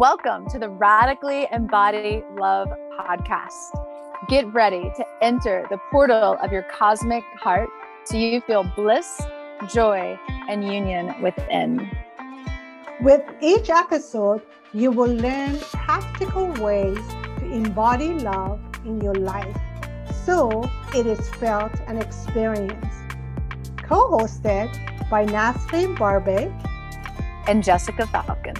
Welcome to the Radically Embody Love Podcast. Get ready to enter the portal of your cosmic heart so you feel bliss, joy, and union within. With each episode, you will learn practical ways to embody love in your life so it is felt and experienced. Co-hosted by Nasrin Barbic and Jessica Falcon.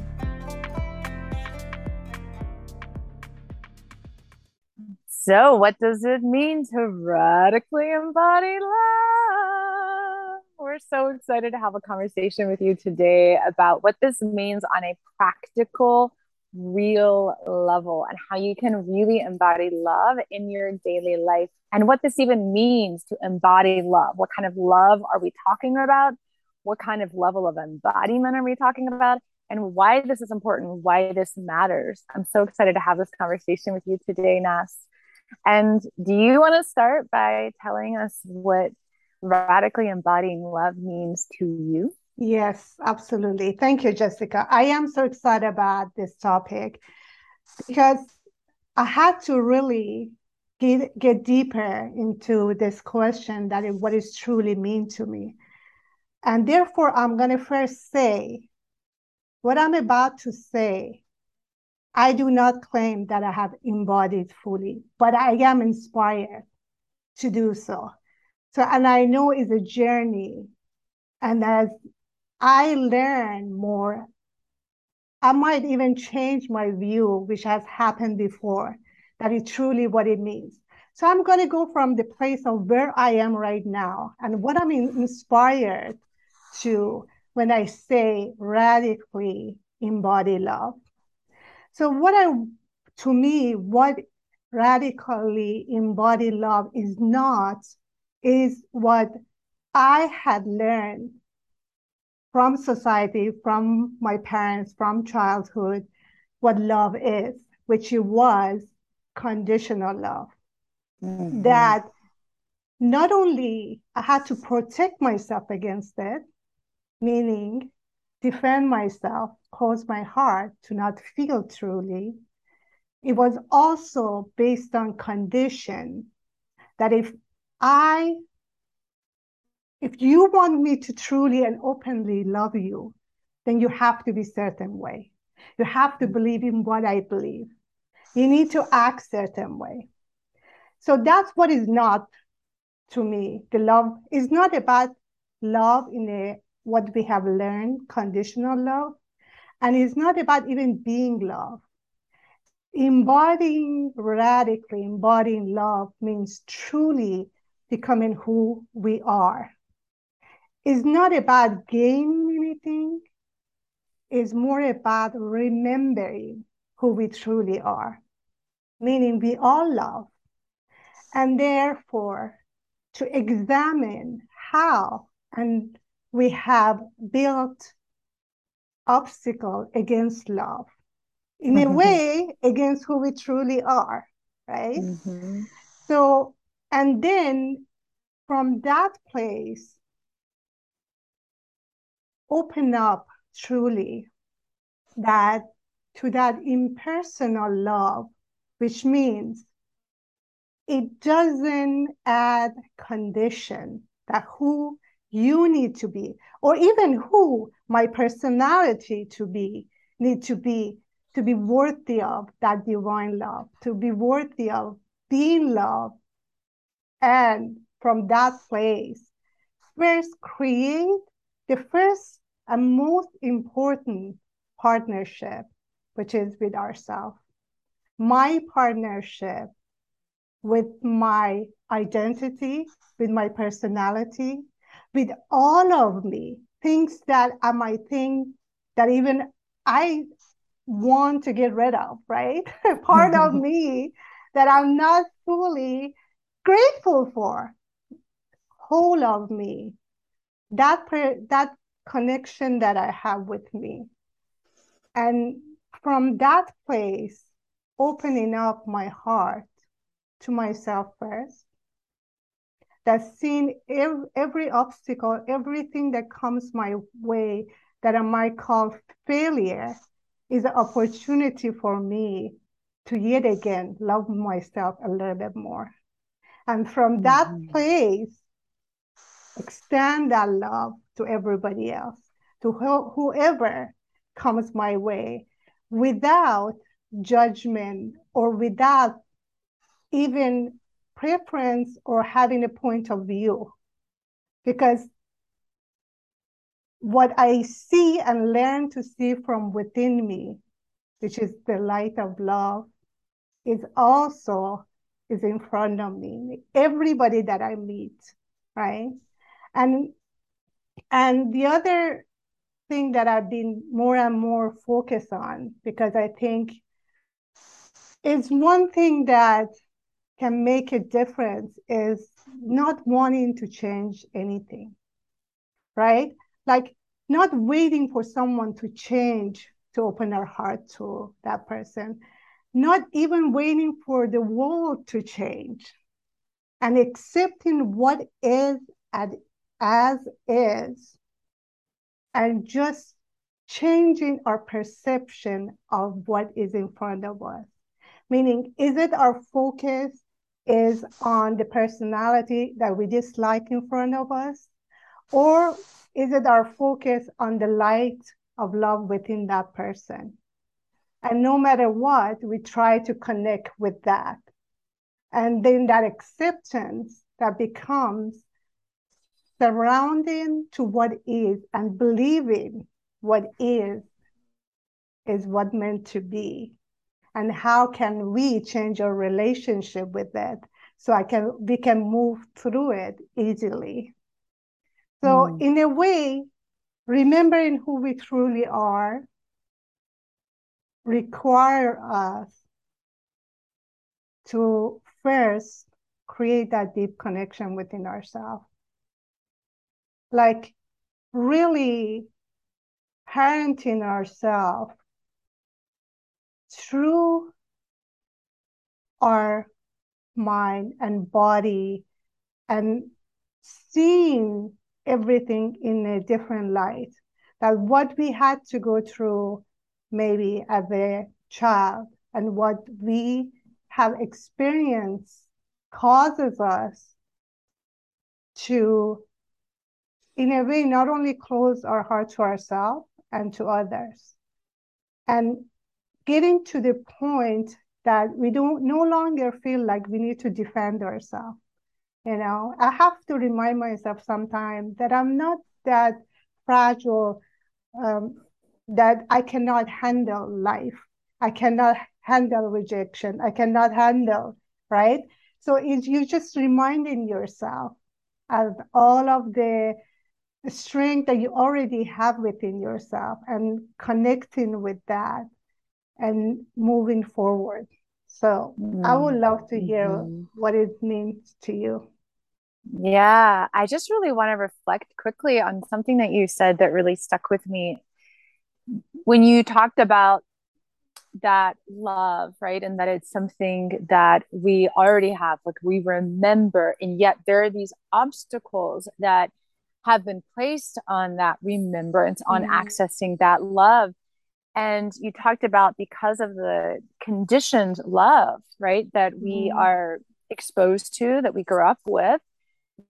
So what does it mean to radically embody love? We're so excited to have a conversation with you today about what this means on a practical, real level and how you can really embody love in your daily life and what this even means to embody love. What kind of love are we talking about? What kind of level of embodiment are we talking about? And why this is important, why this matters. I'm so excited to have this conversation with you today, Nas. And do you want to start by telling us what radically embodying love means to you? Yes, absolutely. Thank you, Jessica. I am so excited about this topic because I had to really get deeper into this question that is what it truly means to me. And therefore, I'm going to first say what I'm about to say. I do not claim that I have embodied fully, but I am inspired to do so. So, and I know it's a journey. And as I learn more, I might even change my view, which has happened before, that is truly what it means. So I'm going to go from the place of where I am right now and what I'm inspired to when I say radically embody love. So what radically embodied love is not, is what I had learned from society, from my parents, from childhood, what love is, which it was conditional love. Mm-hmm. That not only I had to protect myself against it, meaning defend myself, cause my heart to not feel truly. It was also based on condition that if you want me to truly and openly love you, then you have to be certain way. You have to believe in what I believe. You need to act certain way. So that's what is not to me. The love is not about love in what we have learned, conditional love. And it's not about even being love. Radically embodying love means truly becoming who we are. It's not about gaining anything. It's more about remembering who we truly are, meaning we all love. And therefore, to examine how and we have built obstacle against love, in a way, against who we truly are, right? Mm-hmm. So, and then from that place, open up truly that to that impersonal love, which means it doesn't add condition that who you need to be, or even who my personality to be worthy of that divine love, to be worthy of being loved. And from that place, first create the first and most important partnership, which is with ourselves. My partnership with my identity, with my personality, with all of me, things that I might think that even I want to get rid of, right? Part of me that I'm not fully grateful for, whole of me, that connection that I have with me. And from that place, opening up my heart to myself first, that seeing every obstacle, everything that comes my way that I might call failure, is an opportunity for me to yet again love myself a little bit more. And from that place, extend that love to everybody else, to whoever comes my way, without judgment or without even preference or having a point of view. Because what I see and learn to see from within me, which is the light of love, is in front of me, everybody that I meet, right? And the other thing that I've been more and more focused on, because I think it's one thing that can make a difference, is not wanting to change anything, right? Like not waiting for someone to change to open our heart to that person, not even waiting for the world to change, and accepting what is as is, and just changing our perception of what is in front of us. Meaning, is it our focus is on the personality that we dislike in front of us, or is it our focus on the light of love within that person? And no matter what, we try to connect with that. And then that acceptance that becomes surrounding to what is, and believing what is what meant to be. And how can we change our relationship with that so we can move through it easily? So in a way, remembering who we truly are requires us to first create that deep connection within ourselves. Like really parenting ourselves through our mind and body, and seeing everything in a different light. That what we had to go through maybe as a child, and what we have experienced causes us to, in a way, not only close our heart to ourselves and to others, and getting to the point that we don't no longer feel like we need to defend ourselves. You know, I have to remind myself sometimes that I'm not that fragile, that I cannot handle life. I cannot handle rejection. I cannot handle, right? So you're just reminding yourself of all of the strength that you already have within yourself, and connecting with that and moving forward. So I would love to hear what it means to you. Yeah, I just really want to reflect quickly on something that you said that really stuck with me. When you talked about that love, right? And that it's something that we already have, like we remember, and yet there are these obstacles that have been placed on that remembrance, on accessing that love. And you talked about because of the conditioned love, right, that we are exposed to, that we grew up with,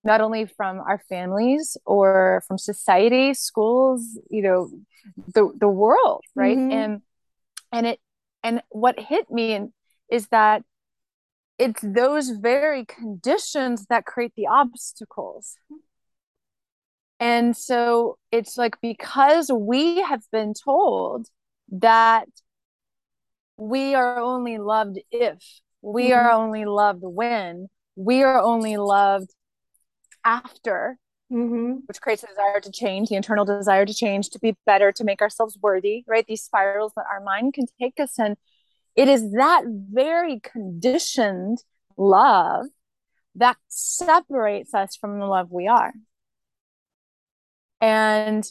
not only from our families or from society, schools, you know, the world, right? And what hit me is that it's those very conditions that create the obstacles. And so it's like, because we have been told that we are only loved if, we are only loved when, we are only loved after, which creates the desire to change, the internal desire to change, to be better, to make ourselves worthy, right? These spirals that our mind can take us in. It is that very conditioned love that separates us from the love we are. And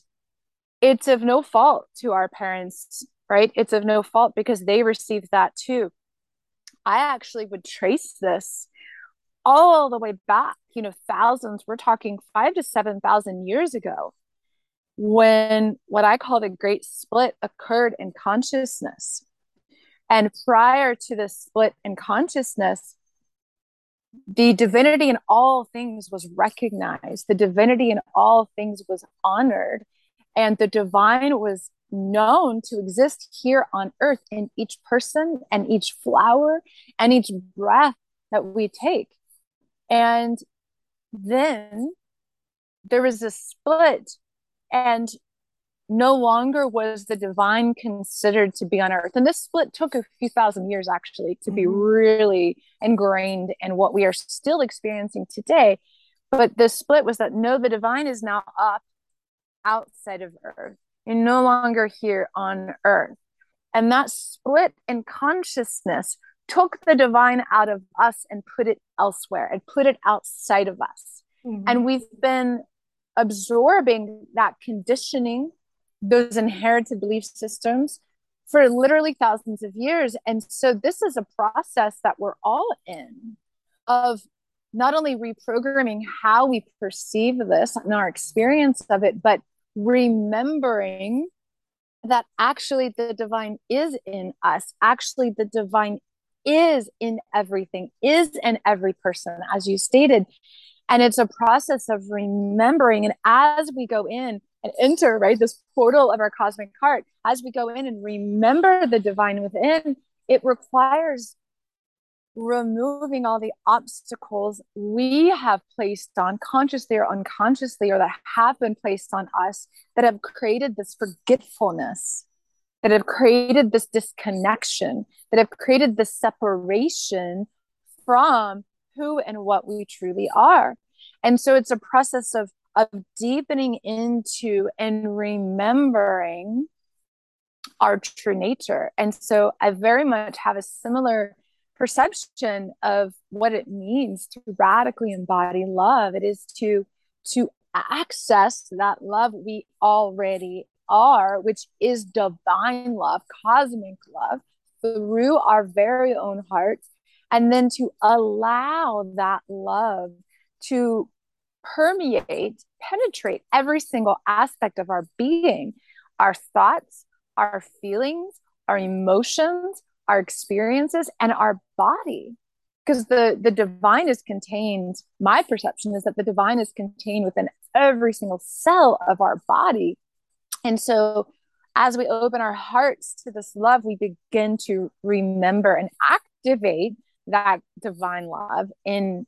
it's of no fault to our parents, right? It's of no fault because they received that too. I actually would trace this all the way back, you know, thousands, we're talking 5,000 to 7,000 years ago, when what I call the great split occurred in consciousness. And prior to the split in consciousness, the divinity in all things was recognized. The divinity in all things was honored. And the divine was known to exist here on earth in each person and each flower and each breath that we take. And then there was a split, and no longer was the divine considered to be on earth. And this split took a few thousand years, actually, to be really ingrained in what we are still experiencing today. But the split was that, no, the divine is now up outside of earth. You're no longer here on earth. And that split in consciousness took the divine out of us and put it elsewhere and put it outside of us. Mm-hmm. And we've been absorbing that conditioning, those inherited belief systems, for literally thousands of years. And so this is a process that we're all in, of not only reprogramming how we perceive this and our experience of it, but remembering that actually the divine is in us. Actually, the divine is in everything, is in every person, as you stated. And it's a process of remembering. And as we go in and enter, right, this portal of our cosmic heart, as we go in and remember the divine within, it requires removing all the obstacles we have placed on, consciously or unconsciously, or that have been placed on us, that have created this forgetfulness, that have created this disconnection, that have created this separation from who and what we truly are. And so it's a process of deepening into and remembering our true nature. And so I very much have a similar perception of what it means to radically embody love. It is to access that love we already are, which is divine love, cosmic love, through our very own hearts, and then to allow that love to permeate, penetrate every single aspect of our being, our thoughts, our feelings, our emotions, our experiences, and our body. Because the divine is contained, my perception is that the divine is contained within every single cell of our body. And so as we open our hearts to this love, we begin to remember and activate that divine love in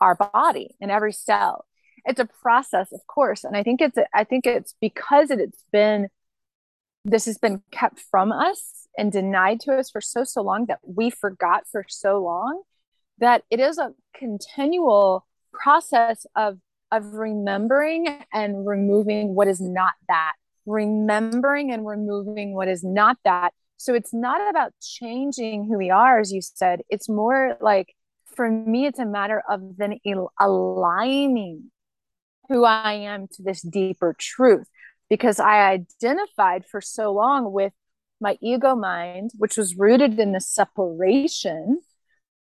our body, in every cell. It's a process, of course. And I think it's because this has been kept from us and denied to us for so long, that we forgot for so long, that it is a continual process of remembering and removing what is not that. Remembering and removing what is not that. So it's not about changing who we are, as you said. It's more like, for me, it's a matter of then aligning who I am to this deeper truth, because I identified for so long with my ego mind, which was rooted in the separation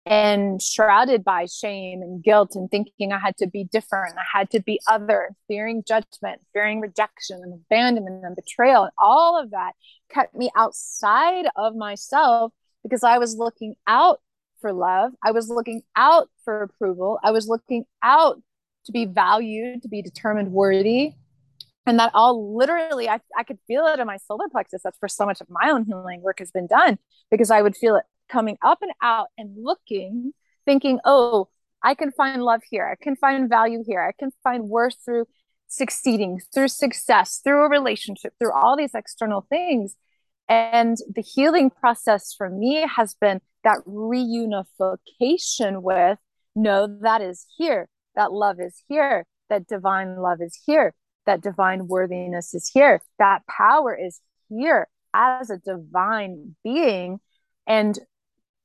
and shrouded by shame and guilt, and thinking I had to be different, I had to be other, fearing judgment, fearing rejection and abandonment and betrayal. And all of that kept me outside of myself, because I was looking out for love. I was looking out for approval. I was looking out to be valued, to be determined worthy. And that all literally, I could feel it in my solar plexus. That's where so much of my own healing work has been done, because I would feel it coming up and out and looking, thinking, oh, I can find love here. I can find value here. I can find worth through succeeding, through success, through a relationship, through all these external things. And the healing process for me has been that reunification with, no, that is here. That love is here. That divine love is here. That divine worthiness is here. That power is here as a divine being. And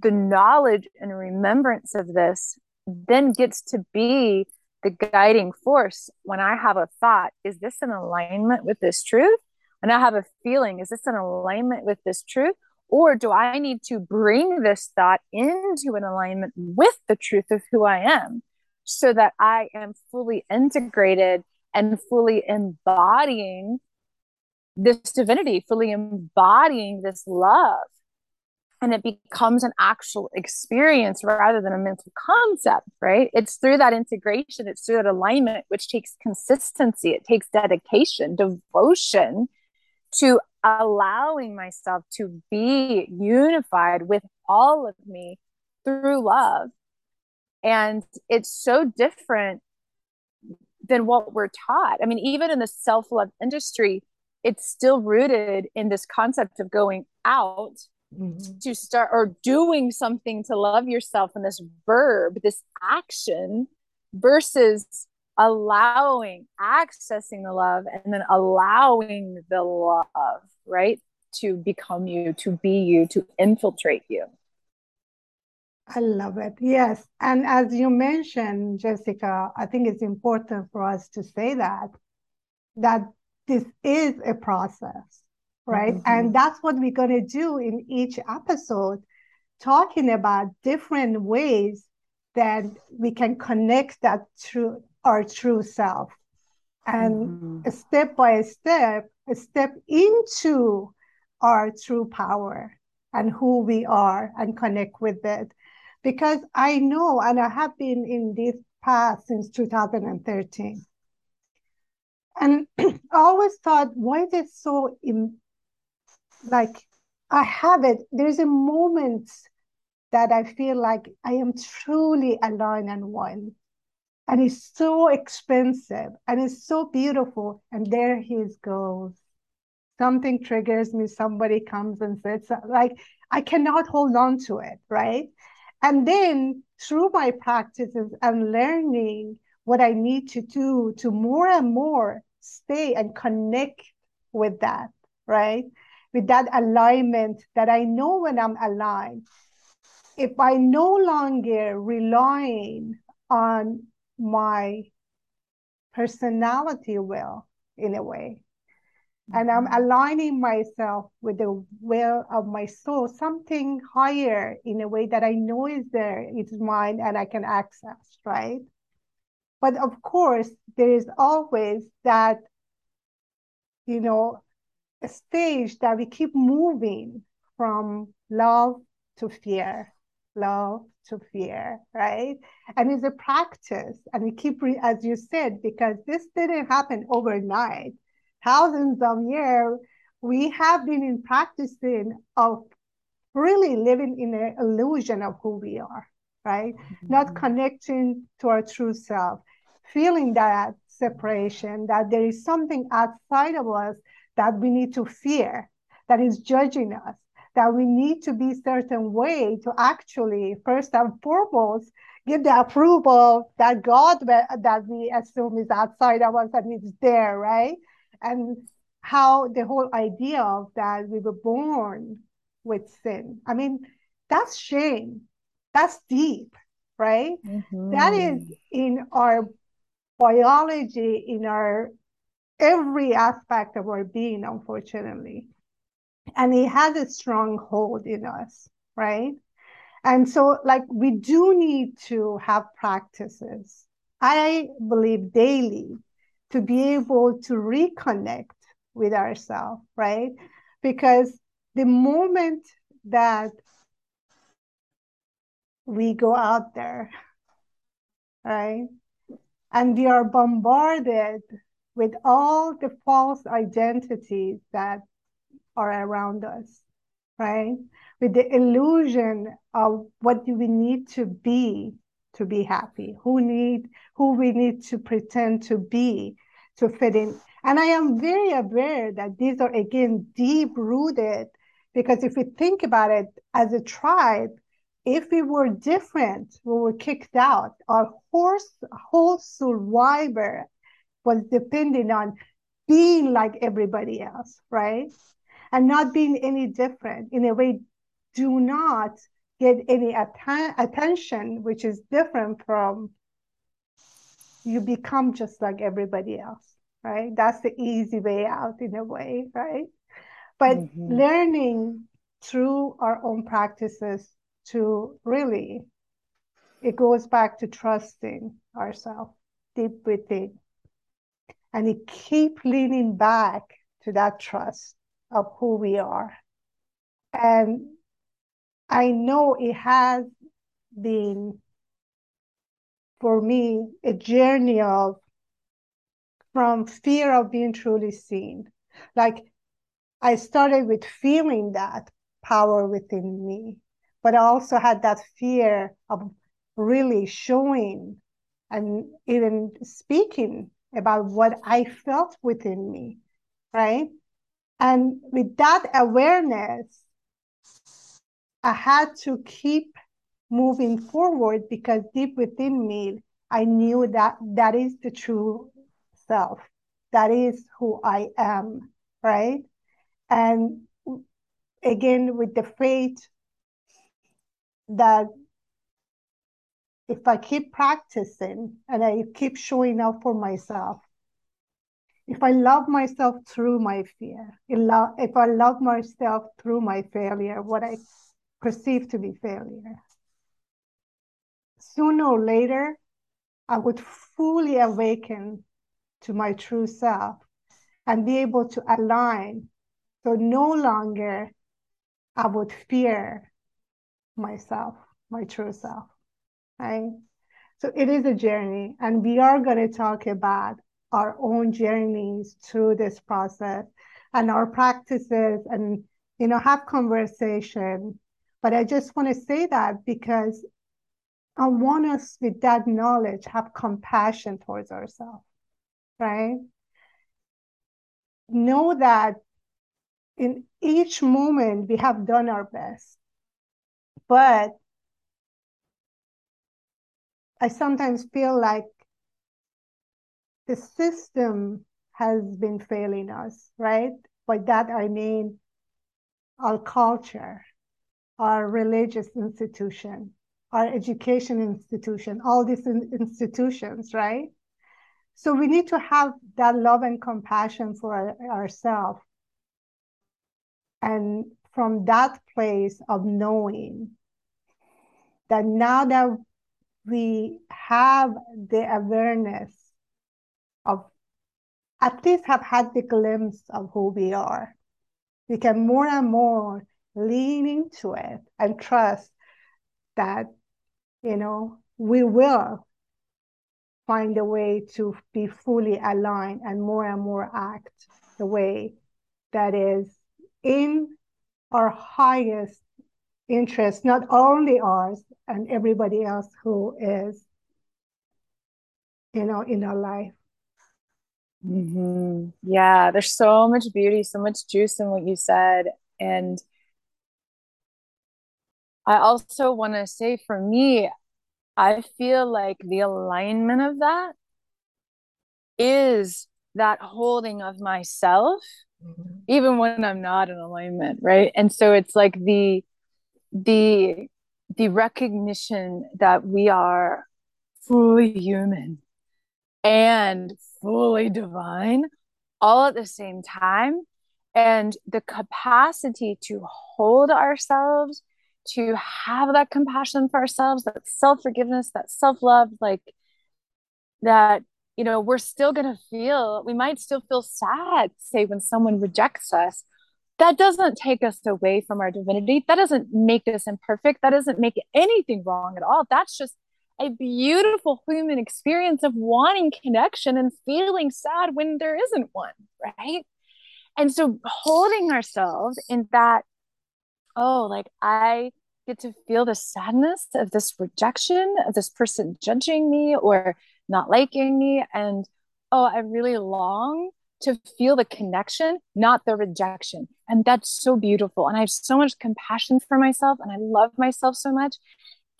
the knowledge and remembrance of this then gets to be the guiding force. When I have a thought, is this in alignment with this truth? And I have a feeling, is this in alignment with this truth? Or do I need to bring this thought into an alignment with the truth of who I am, so that I am fully integrated and fully embodying this divinity, fully embodying this love. And it becomes an actual experience rather than a mental concept, right? It's through that integration, it's through that alignment, which takes consistency, it takes dedication, devotion to allowing myself to be unified with all of me through love. And it's so different than what we're taught. I mean, even in the self-love industry, it's still rooted in this concept of going out to start or doing something to love yourself, and this verb, this action, versus allowing, accessing the love, and then allowing the love, right, to become you, to be you, to infiltrate you. I love it. Yes. And as you mentioned, Jessica, I think it's important for us to say that this is a process, right? Mm-hmm. And that's what we're going to do in each episode, talking about different ways that we can connect that through our true self. And step by step, a step into our true power and who we are, and connect with it. Because I know, and I have been in this path since 2013. And I always thought, why is it so, I have it. There's a moment that I feel like I am truly aligned and one. And it's so expensive and it's so beautiful. And there he goes. Something triggers me. Somebody comes and says, I cannot hold on to it, right? And then through my practices, I'm learning what I need to do to more and more stay and connect with that, right? With that alignment that I know when I'm aligned. If I no longer relying on my personality will, in a way, and I'm aligning myself with the will of my soul, something higher in a way that I know is there, it's mine, and I can access, right? But of course, there is always that, stage that we keep moving from love to fear, right? And it's a practice. And we keep, as you said, because this didn't happen overnight. Thousands of years, we have been in practicing of really living in an illusion of who we are, right? Mm-hmm. Not connecting to our true self, feeling that separation, that there is something outside of us that we need to fear, that is judging us, that we need to be a certain way to actually, first and foremost, get the approval that God, that we assume is outside of us and it's there, right? And how the whole idea of that we were born with sin. I mean, that's shame. That's deep, right? Mm-hmm. That is in our biology, in our every aspect of our being, unfortunately. And it has a strong hold in us, right? And so, we do need to have practices, I believe, daily, to be able to reconnect with ourselves, right? Because the moment that we go out there, right, and we are bombarded with all the false identities that are around us, right? With the illusion of what do we need to be happy, who we need to pretend to be, to fit in. And I am very aware that these are, again, deep-rooted, because if we think about it as a tribe, if we were different, we were kicked out. Our whole survivor was depending on being like everybody else, right? And not being any different. In a way, do not get any attention, which is different from you become just like everybody else, right? That's the easy way out, in a way, right? But learning through our own practices to really, it goes back to trusting ourselves deep within. And it keep leaning back to that trust of who we are. And I know it has been, for me, a journey of from fear of being truly seen. Like, I started with feeling that power within me, but I also had that fear of really showing and even speaking about what I felt within me, right? And with that awareness, I had to keep moving forward, because deep within me, I knew that that is the true self. That is who I am, right? And again, with the faith that if I keep practicing and I keep showing up for myself, if I love myself through my fear, if I love myself through my failure, what I perceive to be failure, sooner or later, I would fully awaken to my true self and be able to align. So no longer I would fear myself, my true self. Right? So it is a journey, and we are going to talk about our own journeys through this process and our practices, and, you know, have conversation. But I just want to say that because I want us, with that knowledge, have compassion towards ourselves, right? Know that in each moment we have done our best, but I sometimes feel like the system has been failing us, right? By that I mean our culture, our religious institution, our education institution, all these institutions, right? So we need to have that love and compassion for ourselves. And from that place of knowing that now that we have the awareness of, at least have had the glimpse of who we are, we can more and more lean into it and trust that, you know, we will find a way to be fully aligned and more act the way that is in our highest interest, not only ours and everybody else who is, you know, in our life. Mm-hmm. Yeah, there's so much beauty, so much juice in what you said. And I also want to say, for me, I feel like the alignment of that is that holding of myself, mm-hmm. even when I'm not in alignment, right? And so it's like the recognition that we are fully human and fully divine all at the same time, and the capacity to hold ourselves, to have that compassion for ourselves, that self-forgiveness, that self-love, like that, you know, we're still going to feel, we might still feel sad, say, when someone rejects us. That doesn't take us away from our divinity. That doesn't make us imperfect. That doesn't make anything wrong at all. That's just a beautiful human experience of wanting connection and feeling sad when there isn't one, right? And so holding ourselves in that, oh, like I get to feel the sadness of this rejection, of this person judging me or not liking me. And oh, I really long to feel the connection, not the rejection. And that's so beautiful. And I have so much compassion for myself, and I love myself so much.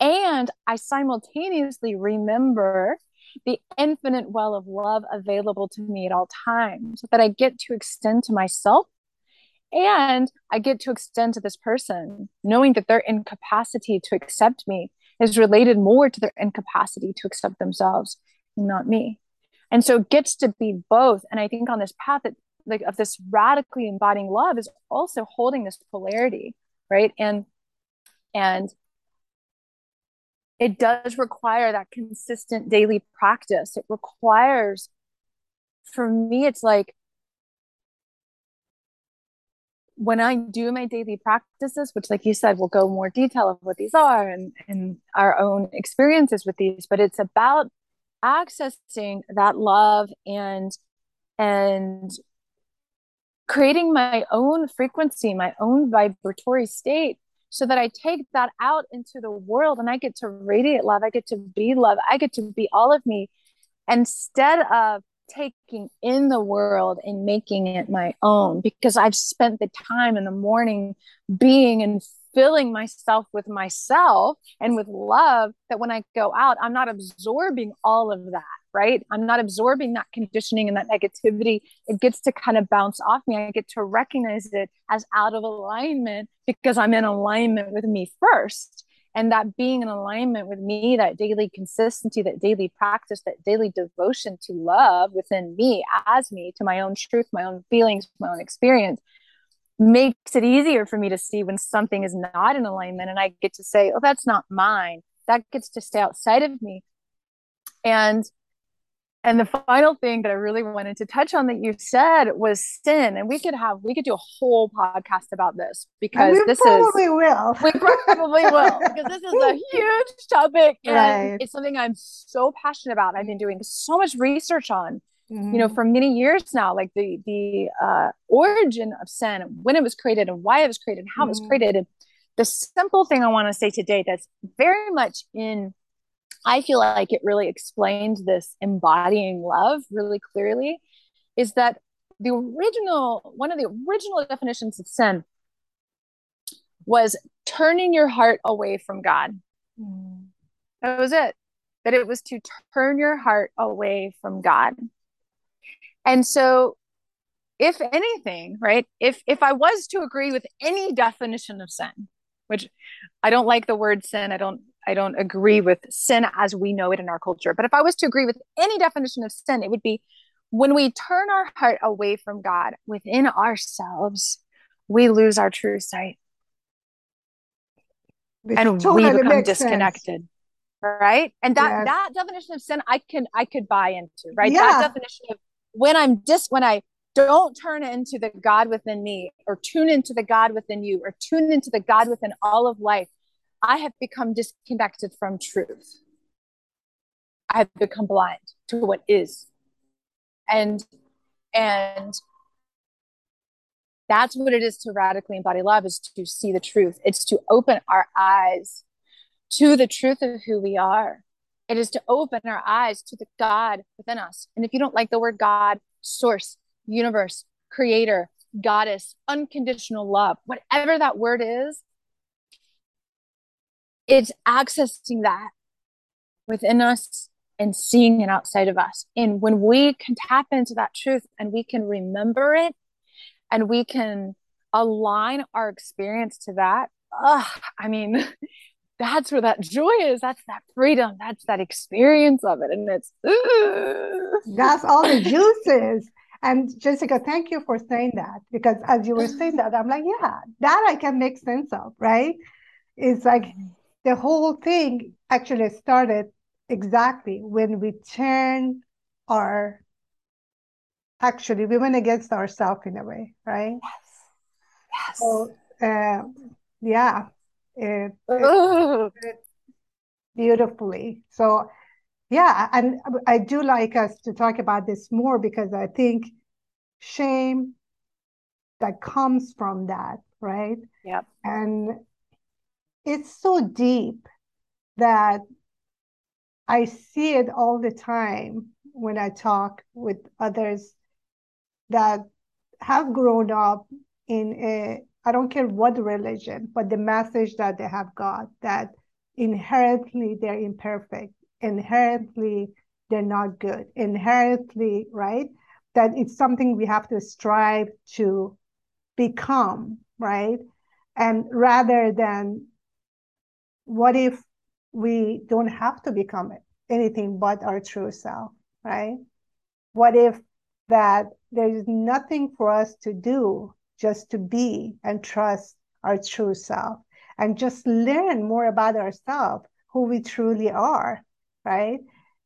And I simultaneously remember the infinite well of love available to me at all times, that I get to extend to myself, and I get to extend to this person, knowing that their incapacity to accept me is related more to their incapacity to accept themselves, not me. And so it gets to be both. And I think on this path that, like, of this radically embodying love is also holding this polarity, right? And it does require that consistent daily practice. It requires for me, it's like, when I do my daily practices, which, like you said, we'll go more detail of what these are and our own experiences with these, but it's about accessing that love and creating my own frequency, my own vibratory state, so that I take that out into the world and I get to radiate love. I get to be love. I get to be all of me, instead of taking in the world and making it my own, because I've spent the time in the morning being and filling myself with myself and with love, that when I go out, I'm not absorbing all of that, right? I'm not absorbing that conditioning and that negativity. It gets to kind of bounce off me. I get to recognize it as out of alignment, because I'm in alignment with me first. And that being in alignment with me, that daily consistency, that daily practice, that daily devotion to love within me, as me, to my own truth, my own feelings, my own experience, makes it easier for me to see when something is not in alignment. And I get to say, oh, that's not mine. That gets to stay outside of me. And the final thing that I really wanted to touch on that you said was sin. And we could do a whole podcast about this, because we probably will, because this is a huge topic, and It's something I'm so passionate about. I've been doing so much research on, for many years now, like the origin of sin, when it was created and why it was created and how it was created. And the simple thing I want to say today that's very much in, I feel like it really explained this embodying love really clearly, is that one of the original definitions of sin was turning your heart away from God. That was it. That it was to turn your heart away from God. And so if anything, right, if I was to agree with any definition of sin, which I don't like the word sin, I don't agree with sin as we know it in our culture. But if I was to agree with any definition of sin, it would be when we turn our heart away from God within ourselves, we lose our true sight. We become disconnected. Sense. Right. And that definition of sin, I could buy into, right? Yeah. That definition of when I don't turn into the God within me, or tune into the God within you, or tune into the God within all of life, I have become disconnected from truth. I have become blind to what is. And that's what it is to radically embody love, is to see the truth. It's to open our eyes to the truth of who we are. It is to open our eyes to the God within us. And if you don't like the word God, source, universe, creator, goddess, unconditional love, whatever that word is, it's accessing that within us and seeing it outside of us. And when we can tap into that truth and we can remember it and we can align our experience to that, that's where that joy is. That's that freedom. That's that experience of it. And that's all the juices. And Jessica, thank you for saying that, because as you were saying that, I'm like, yeah, that I can make sense of, right? It's like, the whole thing actually started exactly when we turn we went against ourselves in a way, right? Yes. So, it beautifully. So, yeah, and I do like us to talk about this more, because I think shame that comes from that, right? Yep. And it's so deep that I see it all the time when I talk with others that have grown up in I don't care what religion, but the message that they have got, that inherently they're imperfect, inherently they're not good, inherently, right? That it's something we have to strive to become, right? And rather than, what if we don't have to become anything but our true self, right? What if that there is nothing for us to do, just to be and trust our true self and just learn more about ourselves, who we truly are, right?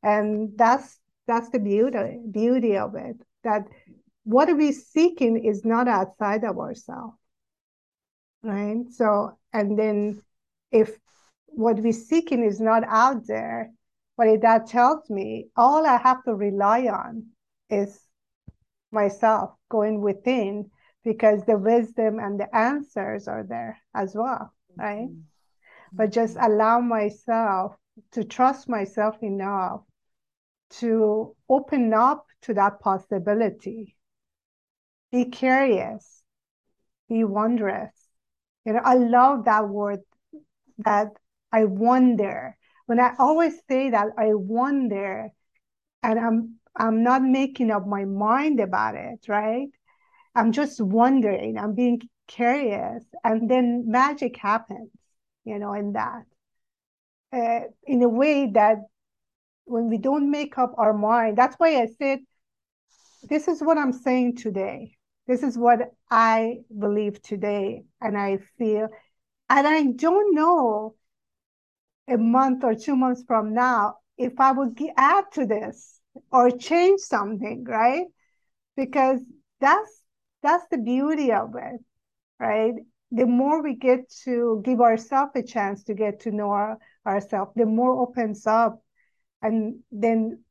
And that's the beauty of it. that what we're seeking is not outside of ourselves, right? So, and then if what we're seeking is not out there, but that tells me all I have to rely on is myself, going within, because the wisdom and the answers are there as well, right? Mm-hmm. But just allow myself to trust myself enough to open up to that possibility. Be curious, be wondrous. You know, I love that word, that I wonder. When I always say that I wonder, and I'm not making up my mind about it, right? I'm just wondering, I'm being curious, and then magic happens, you know, in that. In a way that when we don't make up our mind, that's why I said, this is what I'm saying today. This is what I believe today, and I feel, and I don't know a month or 2 months from now if I would add to this or change something, right? Because that's the beauty of it, right? The more we get to give ourselves a chance to get to know ourselves, the more opens up, and then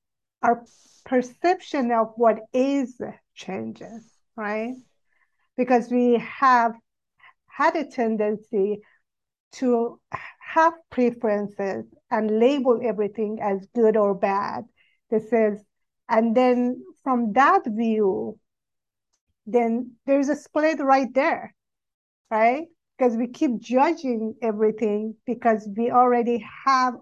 our perception of what is changes, right? Because we have had a tendency to have preferences and label everything as good or bad. And then from that view, then there's a split right there, right? Because we keep judging everything because we already have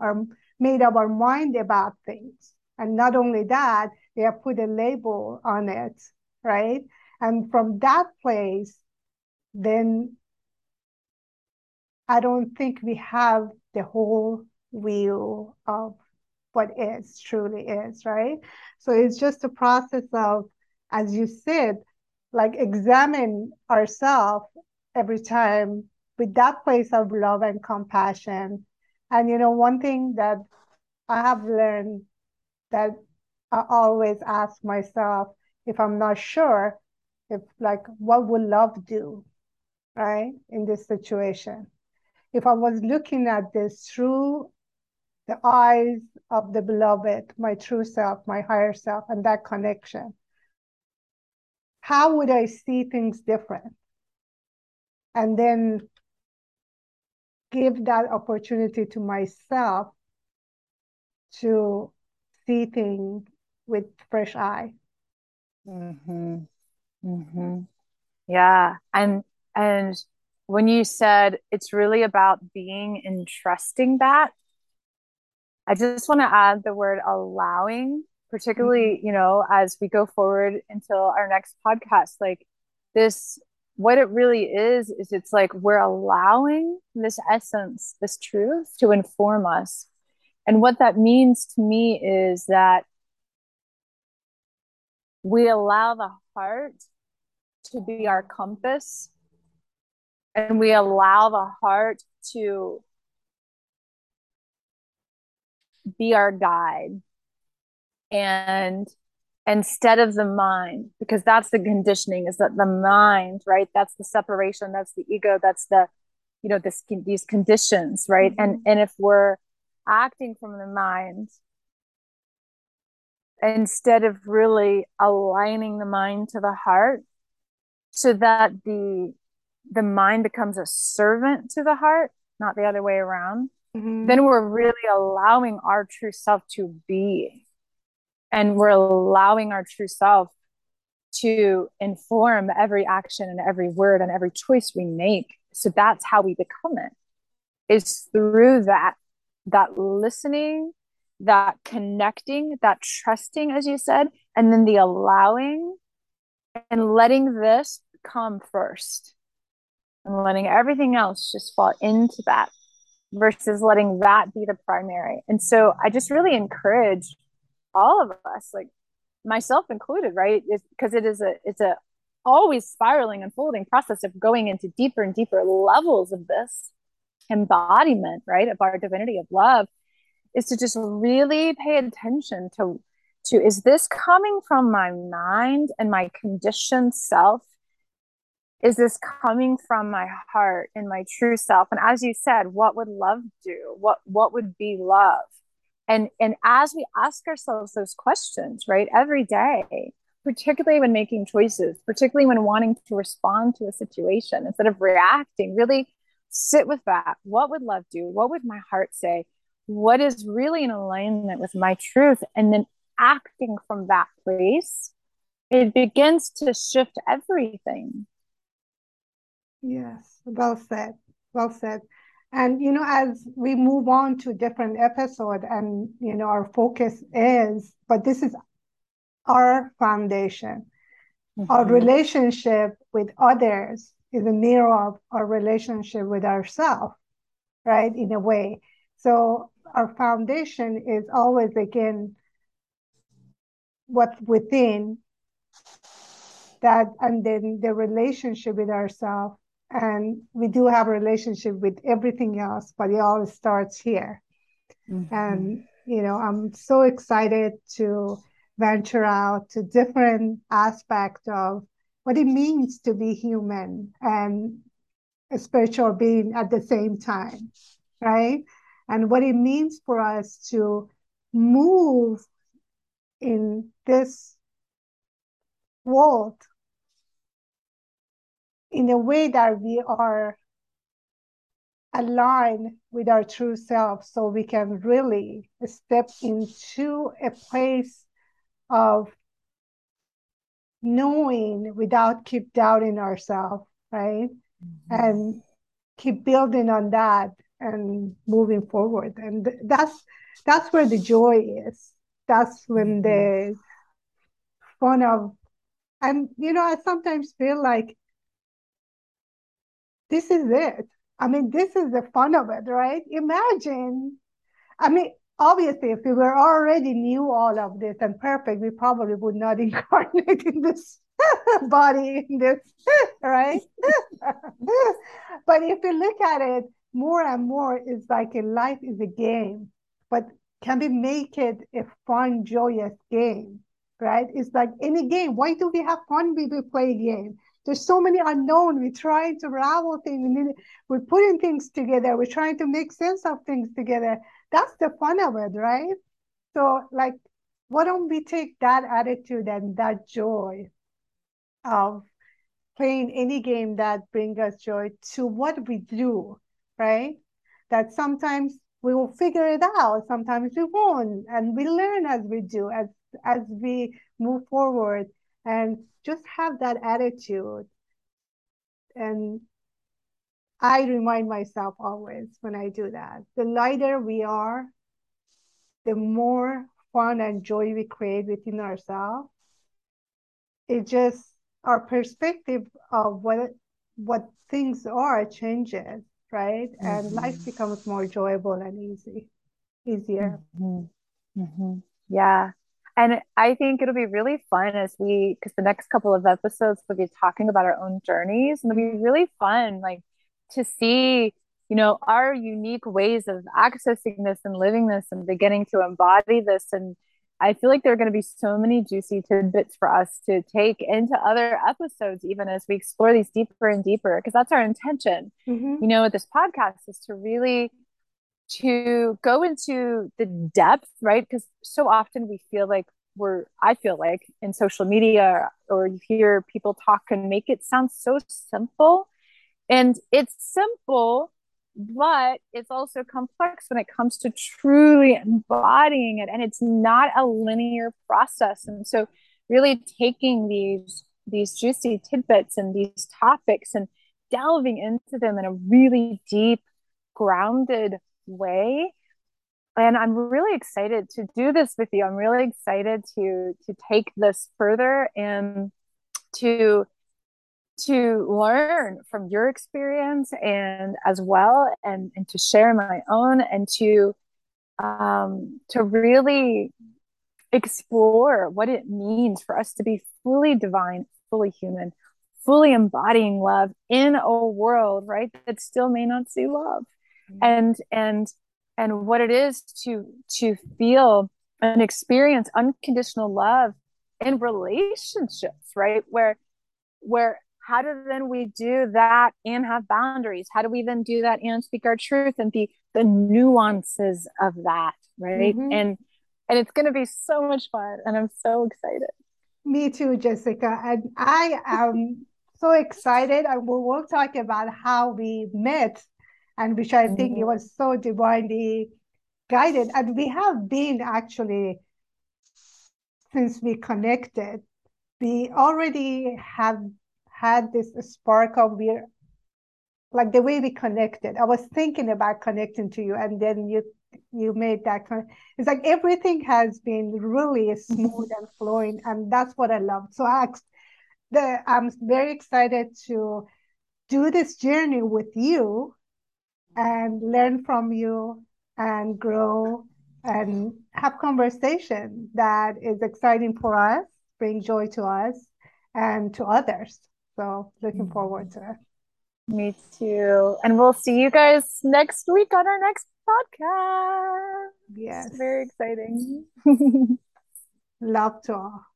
made up our mind about things. And not only that, we have put a label on it, right? And from that place, then I don't think we have the whole view of what is truly is, right? So it's just a process of, as you said, like examine ourselves every time with that place of love and compassion. And, you know, one thing that I have learned that I always ask myself, if I'm not sure, if like, what would love do, right? In this situation. If I was looking at this through the eyes of the beloved, my true self, my higher self, and that connection, how would I see things different? And then give that opportunity to myself to see things with fresh eye. Mm-hmm. Mm-hmm. Yeah. And when you said it's really about being and trusting that, I just want to add the word allowing, particularly, you know, as we go forward until our next podcast, like this, what it really is it's like, we're allowing this essence, this truth to inform us. And what that means to me is that we allow the heart to be our compass. And we allow the heart to be our guide, and instead of the mind, because that's the conditioning, is that the mind, right? That's the separation, that's the ego, that's the, you know, these conditions, right? Mm-hmm. And if we're acting from the mind, instead of really aligning the mind to the heart, so that the mind becomes a servant to the heart, not the other way around, mm-hmm. then we're really allowing our true self to be. And we're allowing our true self to inform every action and every word and every choice we make. So that's how we become it, is through that listening, that connecting, that trusting, as you said, and then the allowing and letting this come first. And letting everything else just fall into that, versus letting that be the primary. And so I just really encourage all of us, like myself included, right? Because it's a always spiraling, unfolding process of going into deeper and deeper levels of this embodiment, right? Of our divinity of love, is to just really pay attention to to, is this coming from my mind and my conditioned self? Is this coming from my heart and my true self? And as you said, what would love do? What would be love? And as we ask ourselves those questions, right, every day, particularly when making choices, particularly when wanting to respond to a situation instead of reacting, really sit with that. What would love do? What would my heart say? What is really in alignment with my truth? And then acting from that place, it begins to shift everything. Yes, well said, well said. And, you know, as we move on to different episode and, you know, our focus is, but this is our foundation. Mm-hmm. Our relationship with others is a mirror of our relationship with ourselves, right, in a way. So our foundation is always, again, what's within that, and then the relationship with ourselves. And we do have a relationship with everything else, but it all starts here. Mm-hmm. And, you know, I'm so excited to venture out to different aspects of what it means to be human and a spiritual being at the same time, right? And what it means for us to move in this world in a way that we are aligned with our true self, so we can really step into a place of knowing without keep doubting ourselves, right? Mm-hmm. And keep building on that and moving forward. And that's where the joy is. That's when mm-hmm. the fun of, and, you know, I sometimes feel like, this is it. I mean, this is the fun of it, right? Imagine, I mean, obviously, if we were already knew all of this and perfect, we probably would not incarnate in this body, in this, right? But if you look at it more and more, it's like a life is a game, but can we make it a fun, joyous game, right? It's like any game. Why do we have fun when we play a game? There's so many unknown. We're trying to ravel things. We're putting things together. We're trying to make sense of things together. That's the fun of it, right? So, like, why don't we take that attitude and that joy of playing any game that brings us joy to what we do, right? That sometimes we will figure it out. Sometimes we won't. And we learn as we do, as we move forward. And just have that attitude. And I remind myself always when I do that, the lighter we are, the more fun and joy we create within ourselves. It just, our perspective of what things are changes, right? Mm-hmm. And life becomes more enjoyable and easier. Mm-hmm. Mm-hmm. Yeah. And I think it'll be really fun because the next couple of episodes, we'll be talking about our own journeys, and it'll be really fun, like, to see, you know, our unique ways of accessing this and living this and beginning to embody this. And I feel like there are going to be so many juicy tidbits for us to take into other episodes, even as we explore these deeper and deeper, because that's our intention, mm-hmm. you know, with this podcast, is to really go into the depth, right? Because so often we feel like I feel like in social media, or you hear people talk and make it sound so simple. And it's simple, but it's also complex when it comes to truly embodying it. And it's not a linear process. And so really taking these juicy tidbits and these topics and delving into them in a really deep, grounded way. And I'm really excited to do this with you. I'm really excited to take this further and to learn from your experience and as well, and to share my own, and to really explore what it means for us to be fully divine, fully human, fully embodying love in a world, right, that still may not see love. And what it is to feel and experience unconditional love in relationships, right? Where how do then we do that and have boundaries? How do we then do that and speak our truth and the nuances of that, right? Mm-hmm. And it's going to be so much fun, and I'm so excited. Me too, Jessica. And I am so excited. And we'll talk about how we met, and which I think it was so divinely guided. And we have been actually, since we connected, we already have had this spark of we're like the way we connected. I was thinking about connecting to you, and then you made that connection. It's like everything has been really smooth and flowing, and that's what I love. So I'm very excited to do this journey with you and learn from you and grow and have conversation that is exciting for us, bring joy to us and to others. So looking forward to it. Me too. And we'll see you guys next week on our next podcast. Yes. Very exciting. Love to all.